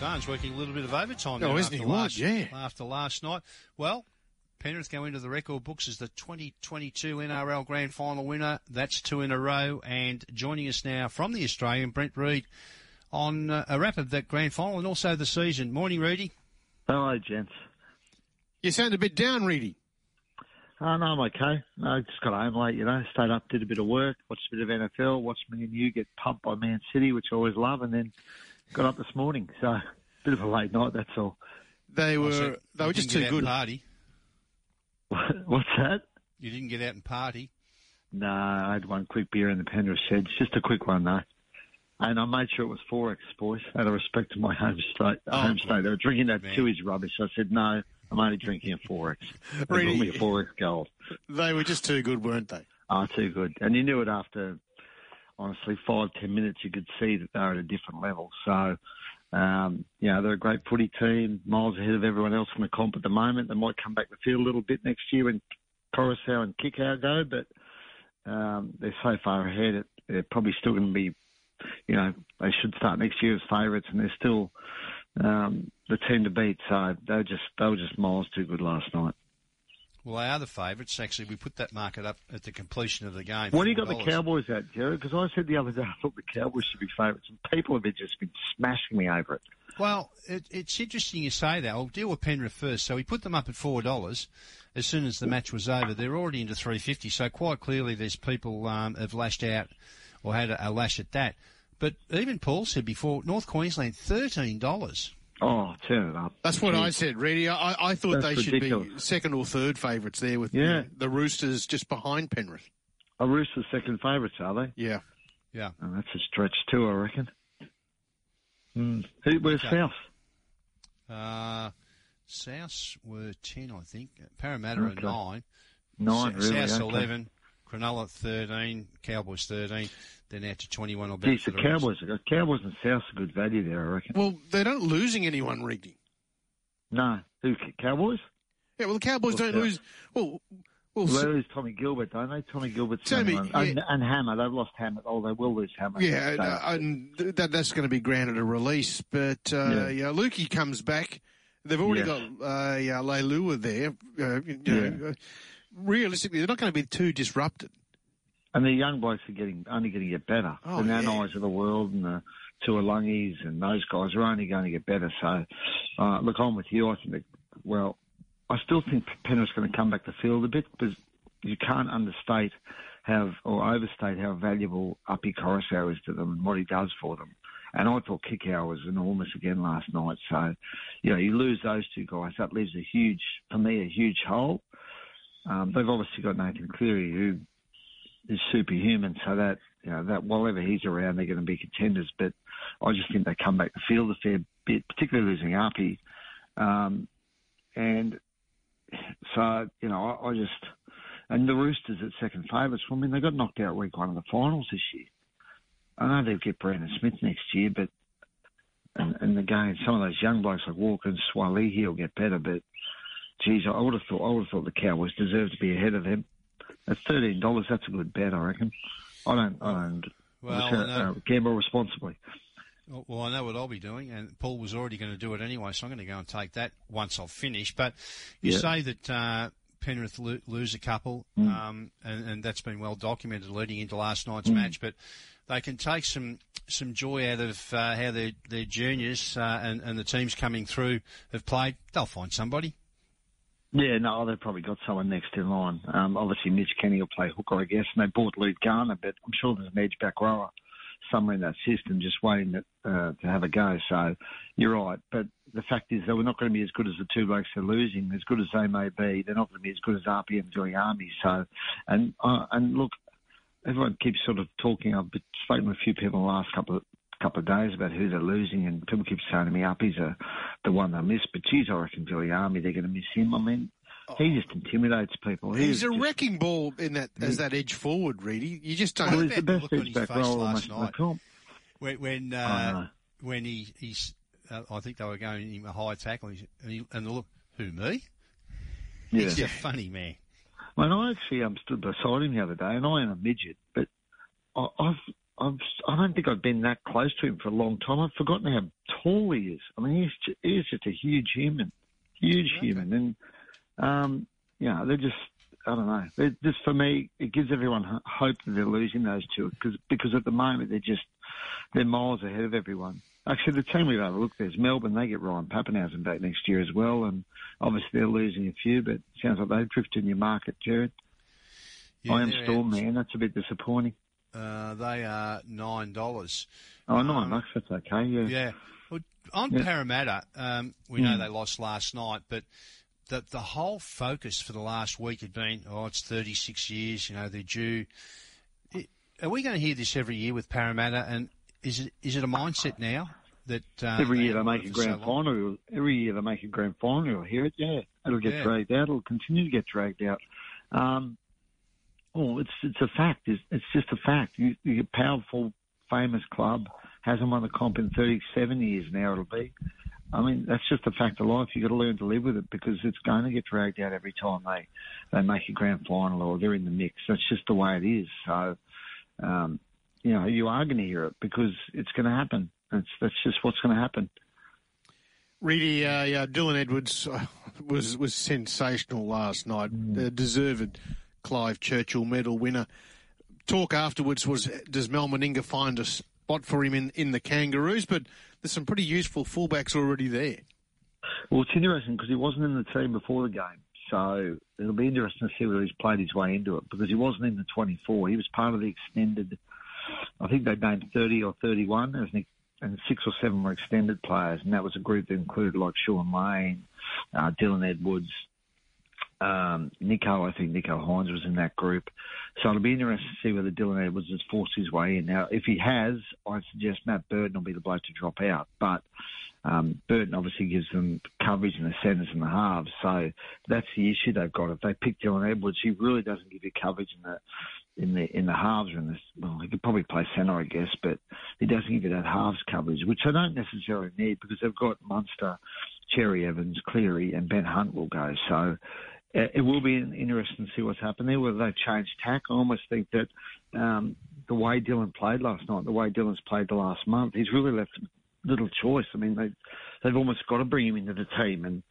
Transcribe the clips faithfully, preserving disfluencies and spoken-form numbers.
Barnes working a little bit of overtime. Oh, isn't he? Last, yeah. After last night. Well, Penrith go into the record books as the twenty twenty-two N R L Grand Final winner. That's two in a row. And joining us now from the Australian, Brent Reed, on uh, a wrap of that Grand Final and also the season. Morning, Reedy. Hello, gents. You sound a bit down, Reedy. Oh, no, I'm okay. No, I just got home late, you know. Stayed up, did a bit of work, watched a bit of N F L, watched me and you get pumped by Man City, which I always love, and then got up this morning. So, a bit of a late night, that's all. They were well, so they were just too good. Party. What's that? You didn't get out and party. No, I had one quick beer in the Penrith sheds. Just a quick one, though. And I made sure it was four X, boys, out of respect to my home state. Oh, home state. They were drinking that two-inch rubbish. I said, no, I'm only drinking a four X. Really? Me a four X gold. They were just too good, weren't they? Oh, too good. And you knew it after, honestly, five, ten minutes. You could see that they were at a different level. So, um, you know, they're a great footy team, miles ahead of everyone else in the comp at the moment. They might come back to field a little bit next year when Koroisau and Kikau go, but um, they're so far ahead, it, they're probably still going to be, you know, they should start next year as favourites, and they're still um, the team to beat. So they were just they were just miles too good last night. Well, they are the favourites. Actually, we put that market up at the completion of the game. When you got the Cowboys out, Jerry, because I said the other day I thought the Cowboys should be favourites, and people have been just been smashing me over it. Well, it, it's interesting you say that. I'll deal with Penrith first. So we put them up at four dollars. As soon as the match was over, they're already into three fifty. So quite clearly, there's people um, have lashed out. Or had a, a lash at that. But even Paul said before, North Queensland, thirteen dollars. Oh, turn it up. That's what I said, Reedy. I, I thought That's they should ridiculous. be second or third favourites there with yeah. the, the Roosters just behind Penrith. Are Roosters second favourites, are they? Yeah. Yeah. Oh, that's a stretch too, I reckon. Mm. Who, where's okay. South? Uh, South were ten, I think. Parramatta okay. are nine. Nine, S- really? South okay. eleven. Cronulla thirteen, Cowboys thirteen, then out to twenty-one or better. Jeez, the Cowboys, the Cowboys and South's a good value there, I reckon. Well, they're not losing anyone, Rigby. No. Who, Cowboys? Yeah, well, the Cowboys or don't South. lose... Well, well, well, they lose Tommy Gilbert, don't they? Tommy Gilbert's... Tommy, yeah. and, and Hammer. They've lost Hammer. Oh, they will lose Hammer. Yeah, and, uh, and that, that's going to be granted a release. But, uh, yeah, yeah Lukey comes back. They've already yes. got uh, yeah, Leilua there. Uh, you know, yeah. uh, Realistically, they're not going to be too disrupted. And the young blokes are getting only going to get better. Oh, the Nanais yeah. of the world and the Tuolungis and those guys are only going to get better. So, uh, look, I'm with you. I think, that, well, I still think Penrith's going to come back to field a bit because you can't understate how or overstate how valuable Api Koroisau is to them and what he does for them. And I thought Kikau was enormous again last night. So, you know, you lose those two guys. That leaves a huge, for me, a huge hole. Um, they've obviously got Nathan Cleary, who is superhuman, so that you know that whatever he's around, they're going to be contenders. But I just think they come back to field a fair bit, particularly losing Api. Um, and so you know, I, I just and the Roosters at second favourites. Well, I mean, they got knocked out week one of the finals this year. I know they'll get Brandon Smith next year, but and, and again, some of those young blokes like Walker and Sualii, he'll get better, but. Geez, I would have thought I would have thought the Cowboys deserved to be ahead of them. At thirteen dollars, that's a good bet, I reckon. I don't, I don't well, I know, uh, gamble responsibly. Well, I know what I'll be doing, and Paul was already going to do it anyway, so I'm going to go and take that once I've finished. But you yeah. say that uh, Penrith lo- lose a couple, mm. um, and, and that's been well documented leading into last night's mm. match. But they can take some. some joy out of uh, how their their juniors uh, and and the teams coming through have played. They'll find somebody. Yeah, no, they've probably got someone next in line. Um, obviously, Mitch Kenny will play hooker, I guess, and they bought Luke Garner, but I'm sure there's an edge back rower somewhere in that system just waiting to, uh, to have a go. So you're right. But the fact is they were not going to be as good as the two blokes they're losing. As good as they may be, they're not going to be as good as R P M doing Army. So, and uh, and look, everyone keeps sort of talking. I've spoken with a few people in the last couple of couple of days about who they're losing, and people keep saying to me, Uppy's a, the one they miss, but geez, I reckon Jahrome, they're going to miss him. I mean, oh. he just intimidates people. He he's a just, wrecking ball in that yeah. as that edge forward, Reedy. You just don't well, have that look on his face last night. When when, uh, oh, when he, he's, uh, I think they were going in a high tackle, and, he, and the look, who, me? Yeah. He's a funny man. When I actually um, stood beside him the other day, and I am a midget, but I, I've... I've, I don't think I've been that close to him for a long time. I've forgotten how tall he is. I mean, he's just, he is just a huge human, huge okay. human. And, um, you know, they're just, I don't know. They're just, for me, it gives everyone hope that they're losing those two because, because at the moment they're just, they're miles ahead of everyone. Actually, the team we've overlooked, there's Melbourne. They get Ryan Pappenhausen back next year as well. And obviously they're losing a few, but it sounds like they've drifted in your market, Jared. Yeah, I am Storm, man. That's a bit disappointing. Uh, they are nine dollars. Oh, nine um, bucks. That's okay. Yeah. Yeah. Well, on yeah. Parramatta, um, we know mm. they lost last night, but the the whole focus for the last week had been, oh, it's thirty-six years. You know, they're due. It, are we going to hear this every year with Parramatta? And is it is it a mindset now that uh, every year they, they make a grand so final? Every year they make a grand final. You'll hear it. Yeah, it'll get yeah. dragged out. It'll continue to get dragged out. Um, Oh, it's it's a fact. It's, it's just a fact. You, your powerful, famous club hasn't won the comp in thirty-seven years now, it'll be. I mean, that's just a fact of life. You've got to learn to live with it because it's going to get dragged out every time they, they make a grand final or they're in the mix. That's just the way it is. So, um, you know, you are going to hear it because it's going to happen. It's, that's just what's going to happen. Reedy, uh, yeah, Dylan Edwards was, was sensational last night. Mm. Uh, deserved Clive Churchill medal winner. Talk afterwards was, does Mal Meninga find a spot for him in, in the Kangaroos? But there's some pretty useful fullbacks already there. Well, it's interesting because he wasn't in the team before the game. So it'll be interesting to see whether he's played his way into it because he wasn't in the twenty-four. He was part of the extended, I think they named thirty or thirty-one, as an, and six or seven were extended players. And that was a group that included like Sean Lane, uh, Dylan Edwards, Um, Nico, I think Nico Hines was in that group. So it'll be interesting to see whether Dylan Edwards has forced his way in. Now, if he has, I suggest Matt Burton will be the bloke to drop out. But um, Burton obviously gives them coverage in the centres and the halves. So that's the issue they've got. If they pick Dylan Edwards, he really doesn't give you coverage in the in the in the halves or in the, well, he could probably play centre, I guess, but he doesn't give you that halves coverage, which I don't necessarily need because they've got Munster, Cherry Evans, Cleary, and Ben Hunt will go. So it will be interesting to see what's happened there, whether they've changed tack. I almost think that um, the way Dylan played last night, the way Dylan's played the last month, he's really left little choice. I mean, they, they've almost got to bring him into the team, and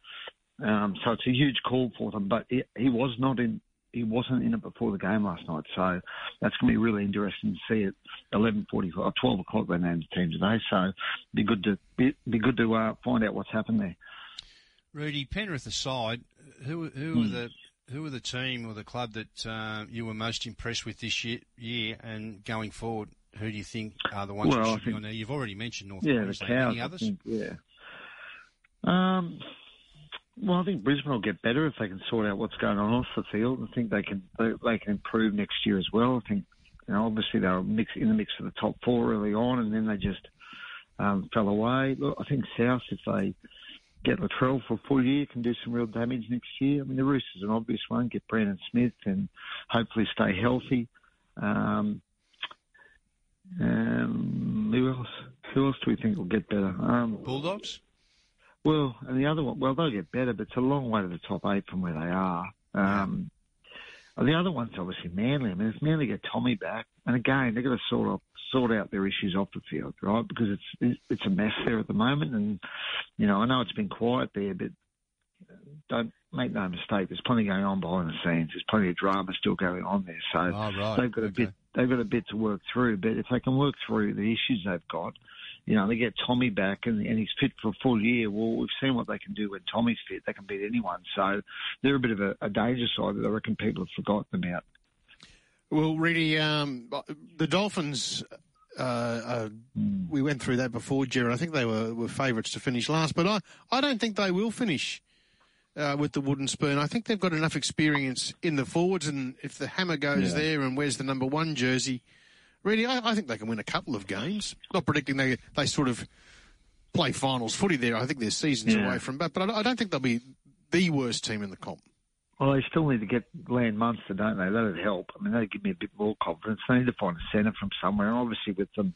um, so it's a huge call for them. But he, he was not in, he wasn't in it before the game last night, so that's going to be really interesting to see at eleven forty-five, or twelve o'clock they named the team today. So be good to be, be good to uh, find out what's happened there. Rudy, Penrith aside, who who are the who are the team or the club that uh, you were most impressed with this year, year and going forward? Who do you think are the ones well, that should think, be on there? You've already mentioned North Queensland. Yeah, any others? Think, yeah. Um. Well, I think Brisbane will get better if they can sort out what's going on off the field. I think they can they, they can improve next year as well. I think you know, obviously they were mix, in the mix for the top four early on, and then they just um, fell away. Look, I think South, if they get Latrell for a full year, can do some real damage next year. I mean, the Roosters are an obvious one. Get Brandon Smith and hopefully stay healthy. Um, um, who else? Who else do we think will get better? Um, Bulldogs? Well, and the other one, well, they'll get better, but it's a long way to the top eight from where they are. Um, the other one's obviously Manly. I mean, if Manly get Tommy back, and again, they've got to sort of sort out their issues off the field, right? Because it's it's a mess there at the moment, and you know I know it's been quiet there, but don't make no mistake. There's plenty going on behind the scenes. There's plenty of drama still going on there. So oh, right. they've got a okay. bit they've got a bit to work through. But if they can work through the issues they've got, you know they get Tommy back and, and he's fit for a full year. Well, we've seen what they can do when Tommy's fit. They can beat anyone. So they're a bit of a, a danger side that I reckon people have forgotten about. Well, really, um, the Dolphins, uh, uh, we went through that before, Jared. I think they were, were favourites to finish last, but I, I don't think they will finish uh, with the wooden spoon. I think they've got enough experience in the forwards, and if the hammer goes yeah. there and wears the number one jersey, really, I, I think they can win a couple of games. Not predicting they they sort of play finals footy there. I think their season's yeah. away from that, but I, I don't think they'll be the worst team in the comp. Well, they still need to get land Munster, don't they? That would help. I mean, that would give me a bit more confidence. They need to find a centre from somewhere. And obviously with them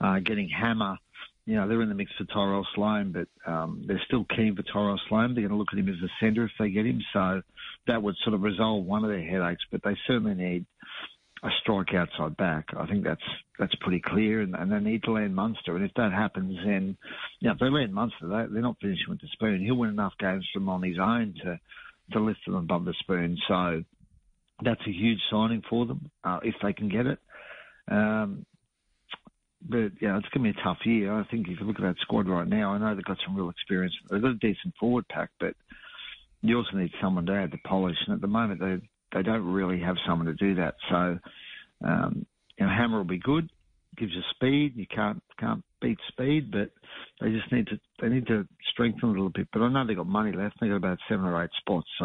uh, getting hammer, you know, they're in the mix for Tyrell Sloan, but um, they're still keen for Tyrell Sloan. They're going to look at him as a centre if they get him. So that would sort of resolve one of their headaches. But they certainly need a strike outside back. I think that's that's pretty clear, and, and they need to land Munster. And if that happens, then you know, if they land Munster, they, they're not finishing with the spoon. He'll win enough games from on his own to, to lift them above the spoon. So that's a huge signing for them, uh, if they can get it. Um, but, you know, it's going to be a tough year. I think if you look at that squad right now, I know they've got some real experience. They've got a decent forward pack, but you also need someone to add the polish. And at the moment, they they don't really have someone to do that. So, um, you know, Hammer will be good. Gives you speed. You can't can't beat speed, but they just need to they need to strengthen a little bit. But I know they've got money left. They've got about seven or eight spots. So,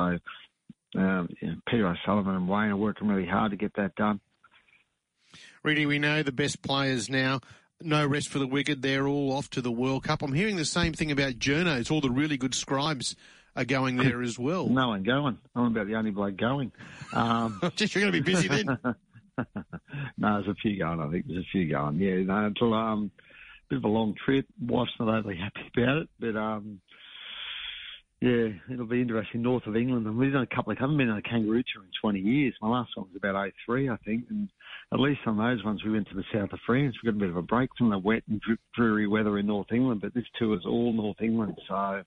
um, you know, Peter O'Sullivan and Wayne are working really hard to get that done. Reedy, we know the best players now, no rest for the wicked. They're all off to the World Cup. I'm hearing the same thing about journos. All the really good scribes are going there as well. No one going. I'm about the only bloke going. Um, Just, you're going to be busy then. No, there's a few going, I think. There's a few going. Yeah, no, until um, a bit of a long trip. Wife's not overly happy about it, but um, yeah, it'll be interesting. North of England, and we've done a couple of, haven't been on a kangaroo tour in twenty years. My last one was about oh three, I think, and at least on those ones we went to the south of France. We got a bit of a break from the wet and dreary weather in North England, but this tour is all North England, so.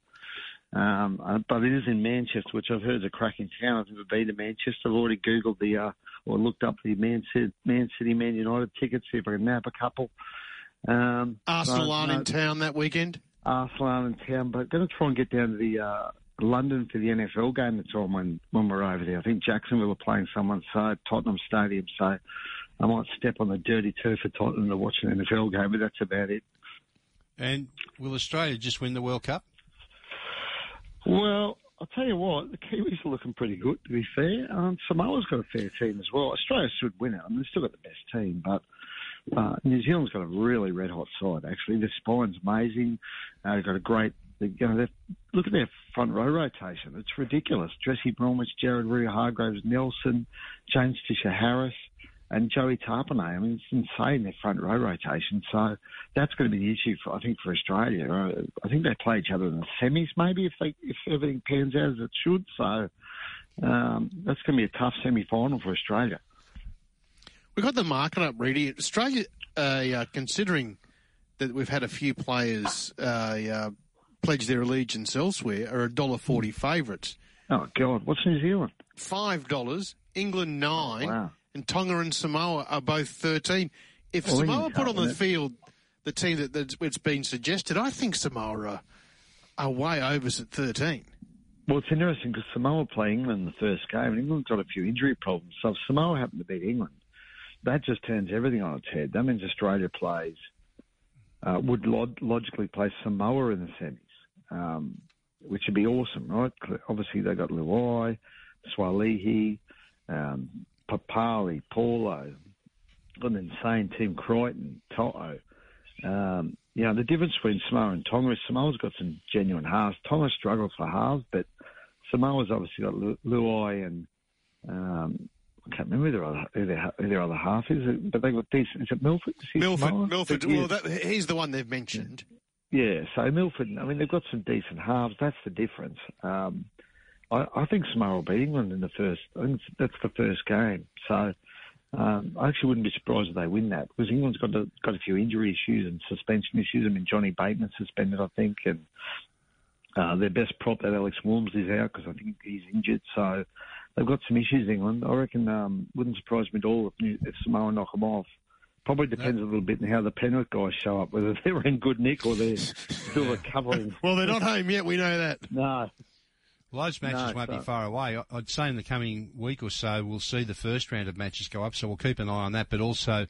Um, but it is in Manchester, which I've heard is a cracking town. I've never been to Manchester. I've already Googled the, uh, or looked up the Man City, Man City, Man United tickets, see if I can nab a couple. Um, Arsenal aren't in town that weekend? Arsenal aren't in town, but I'm going to try and get down to the uh, London for the N F L game that's on when, when we're over there. I think Jacksonville are playing someone, so Tottenham Stadium, so I might step on the dirty turf of Tottenham to watch an N F L game, but that's about it. And will Australia just win the World Cup? Well, I'll tell you what, the Kiwis are looking pretty good, to be fair. Um, Samoa's got a fair team as well. Australia should win it. I mean, they've still got the best team, but uh, New Zealand's got a really red-hot side, actually. Their spine's amazing. Uh, they've got a great... You know, look at their front row rotation. It's ridiculous. Jesse Bromwich, Jared Rea-Hargraves, Nelson, James Fisher-Harris, and Joey Tarpanay. I mean, it's insane, their front row rotation. So that's going to be the issue, for, I think, for Australia. I think they play each other in the semis, maybe, if they, if everything pans out as it should. So um, that's going to be a tough semi-final for Australia. We've got the market up, Reedy. Australia, uh, considering that we've had a few players uh, uh, pledge their allegiance elsewhere, are one dollar forty favourites. Oh, God. What's New Zealand? five dollars. England, nine dollars. Oh, wow. And Tonga and Samoa are both thirteen. If well, Samoa put on the it. field the team that, that's been suggested, I think Samoa are, are way overs at thirteen. Well, it's interesting because Samoa play England in the first game, and England's got a few injury problems. So if Samoa happened to beat England, that just turns everything on its head. That means Australia plays, uh, would log- logically play Samoa in the semis, um, which would be awesome, right? Obviously, they've got Luai, Sualii, um Papali, Paulo, got an insane team, Crichton, Toto. Um, you know, the difference between Samoa and Tonga is Samoa's got some genuine halves. Tonga struggles for halves, but Samoa's obviously got Lu- Luai and um, I can't remember who their, other, who, their, who their other half is, but they've got decent. Is it Milford? Is Milford, Samoa? Milford. Well, that, he's the one they've mentioned. Yeah, so Milford, I mean, they've got some decent halves. That's the difference. Um I think Samoa will beat England in the first. I think that's the first game. So um, I actually wouldn't be surprised if they win that because England's got a, got a few injury issues and suspension issues. I mean, Johnny Bateman's suspended, I think, and uh, their best prop, that Alex Wormsley, is out because I think he's injured. So they've got some issues, England. I reckon um, wouldn't surprise me at all if, if Samoa knock them off. Probably depends no. a little bit on how the Penrith guys show up, whether they're in good nick or they're still recovering. Well, they're not home yet. We know that. No. Those matches no, won't so. be far away. I'd say in the coming week or so, we'll see the first round of matches go up, so we'll keep an eye on that, but also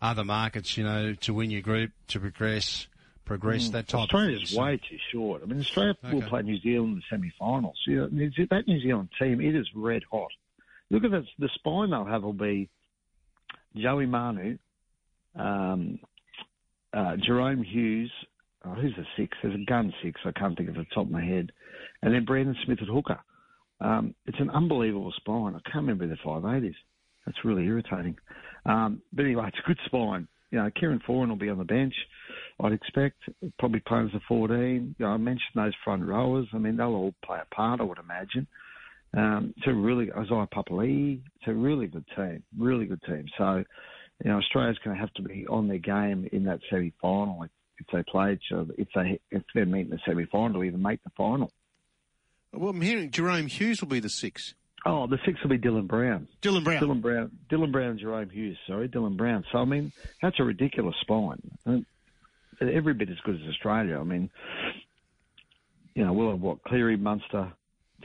other markets, you know, to win your group, to progress, progress, mm, that type Australia's of thing. Australia's way so. too short. I mean, Australia okay. will play New Zealand in the semi-finals. You know, that New Zealand team, it is red hot. Look at this, the spine they'll have will be Joey Manu, um, uh, Jahrome Hughes, Oh, who's a six? There's a gun six. I can't think of the top of my head. And then Brandon Smith at hooker. Um, it's an unbelievable spine. I can't remember the five eight is. That's really irritating. Um, but anyway, it's a good spine. You know, Kieran Foran will be on the bench, I'd expect. Probably playing as a fourteen. You know, I mentioned those front rowers. I mean, they'll all play a part, I would imagine. Um, it's a really Isaiah Papali'i. It's a really good team, really good team. So, you know, Australia's going to have to be on their game in that semi-final if, if they played. So if they if they meet in the semi-final, even make the final. Well, I'm hearing Jahrome Hughes will be the sixth. Oh, the sixth will be Dylan Brown. Dylan Brown. Dylan Brown. Dylan Brown, Jahrome Hughes. Sorry, Dylan Brown. So I mean, that's a ridiculous spine. And every bit as good as Australia. I mean, you know, we'll have what Cleary, Munster,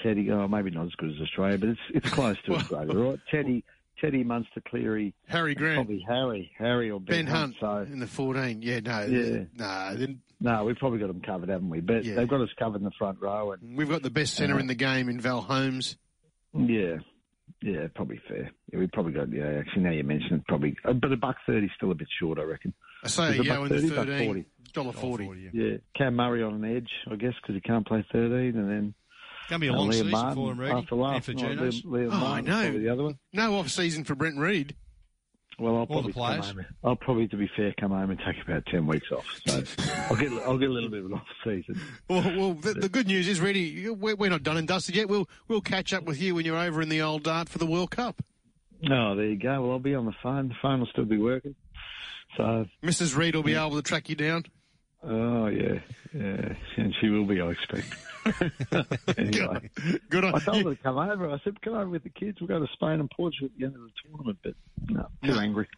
Teddy. Oh, maybe not as good as Australia, but it's it's close to Australia, right? Teddy, Teddy, Munster, Cleary, Harry Grant, probably Harry, Harry or Ben, Ben Hunt. Hunt so. In the fourteen, yeah, no, yeah, no, didn't. No, we've probably got them covered, haven't we? But yeah. They've got us covered in the front row, and we've got the best centre uh, in the game in Val Holmes. Yeah, yeah, probably fair. Yeah, we probably got yeah. Actually, now you mention it, probably, but a buck thirty's still a bit short, I reckon. I say a yo in the thirteen, dollar forty. forty yeah. yeah, Cam Murray on an edge, I guess, because he can't play thirteen, and then gonna be a uh, long Liam season Martin for him, Reedy. After last, and for oh, Liam, Liam oh, Martin, I know. The other one. No off season for Brent Reed. Well, I'll probably, the come home. I'll probably, to be fair, come home and take about ten weeks off. So I'll get, I'll get a little bit of an off season. Well, well the, the good news is, really, we're not done and dusted yet. We'll we'll catch up with you when you're over in the old dart for the World Cup. Oh, there you go. Well, I'll be on the phone. The phone will still be working. So Missus Reed will be yeah. able to track you down. Oh yeah, yeah, and she will be, I expect. Anyway, good. Good on I told you. Her to come over. I said, "Come over with the kids. We'll go to Spain and Portugal at the end of the tournament." But no, too no. angry.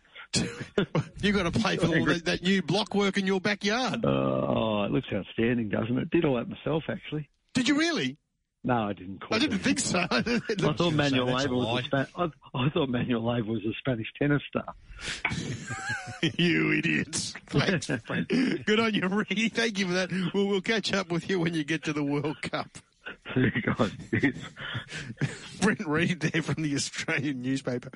You got to play for all that, that new block work in your backyard. Uh, oh, it looks outstanding, doesn't it? Did all that myself, actually. Did you really? No, I didn't. I didn't think so. I thought Manuel Labor was a Span- I, I thought Manuel Labor was a Spanish tennis star. You idiots! Thanks, good on you, Ricky. Thank you for that. We'll, we'll catch up with you when you get to the World Cup. Brent Reed there from the Australian newspaper.